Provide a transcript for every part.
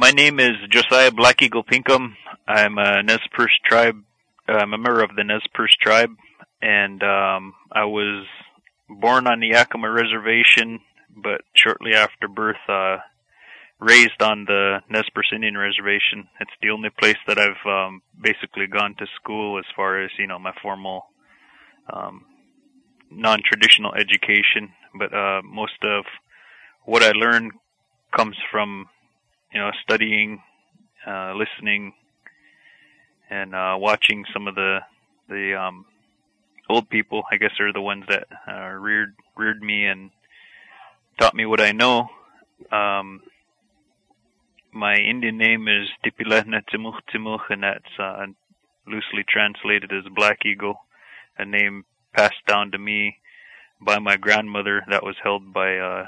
My name is Josiah Black Eagle Pinkham. I'm a Nez Perce tribe. I'm a member of the Nez Perce tribe, and I was born on the Yakima Reservation, but shortly after birth, raised on the Nez Perce Indian Reservation. It's the only place that I've basically gone to school as far as, you know, my formal non-traditional education. But most of what I learned comes from, you know, studying, listening, and watching some of the old people. I guess are the ones that reared me and taught me what I know. My Indian name is Tipyelehne Cimuuxcimux, and that's loosely translated as Black Eagle, a name passed down to me by my grandmother that was held by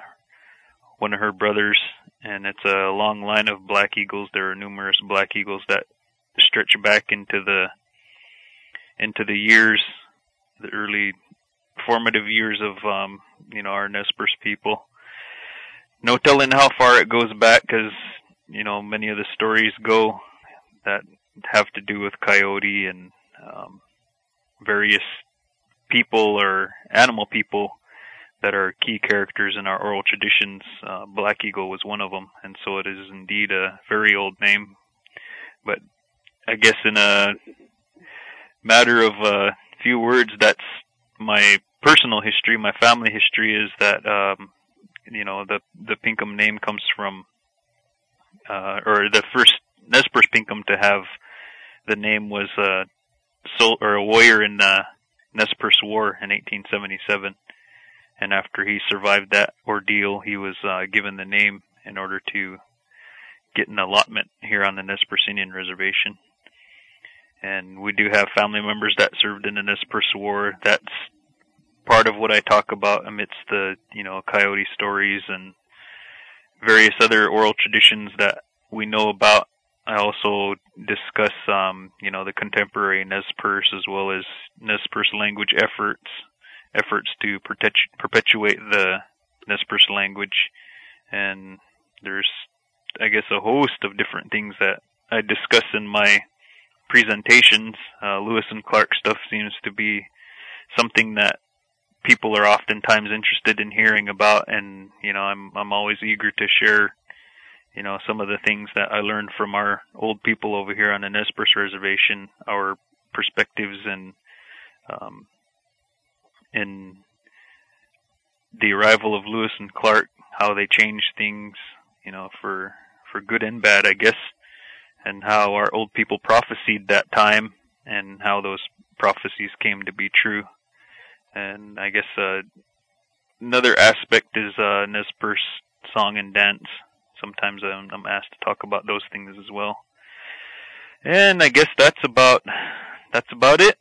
one of her brothers, and it's a long line of Black Eagles. There are numerous Black Eagles that stretch back into the years, the early formative years of you know, our Nez Perce people. No telling how far it goes back, because, you know, many of the stories go that have to do with coyote and various people or animal people that are key characters in our oral traditions. Black Eagle was one of them, and so it is indeed a very old name. But I guess in a matter of a few words, that's my personal history. My family history is that, you know, the Pinkham name comes from or the first Nez Perce Pinkham to have the name was a warrior in the Nez Perce War in 1877, and after he survived that ordeal, he was given the name in order to get an allotment here on the Nez Perce Indian Reservation. And we do have family members that served in the Nez Perce War. That's part of what I talk about amidst the, you know, coyote stories and various other oral traditions that we know about. I also discuss, you know, the contemporary Nez Perce as well as Nez Perce language efforts to perpetuate the Nez Perce language. And there's, I guess, a host of different things that I discuss in my presentations. Lewis and Clark stuff seems to be something that people are oftentimes interested in hearing about, and, you know, I'm always eager to share, you know, some of the things that I learned from our old people over here on the Nez Perce Reservation, our perspectives and the arrival of Lewis and Clark, how they changed things, you know, for good and bad, I guess, and how our old people prophesied that time and how those prophecies came to be true. And I guess another aspect is Nez Perce song and dance. Sometimes I'm asked to talk about those things as well. And I guess that's about it.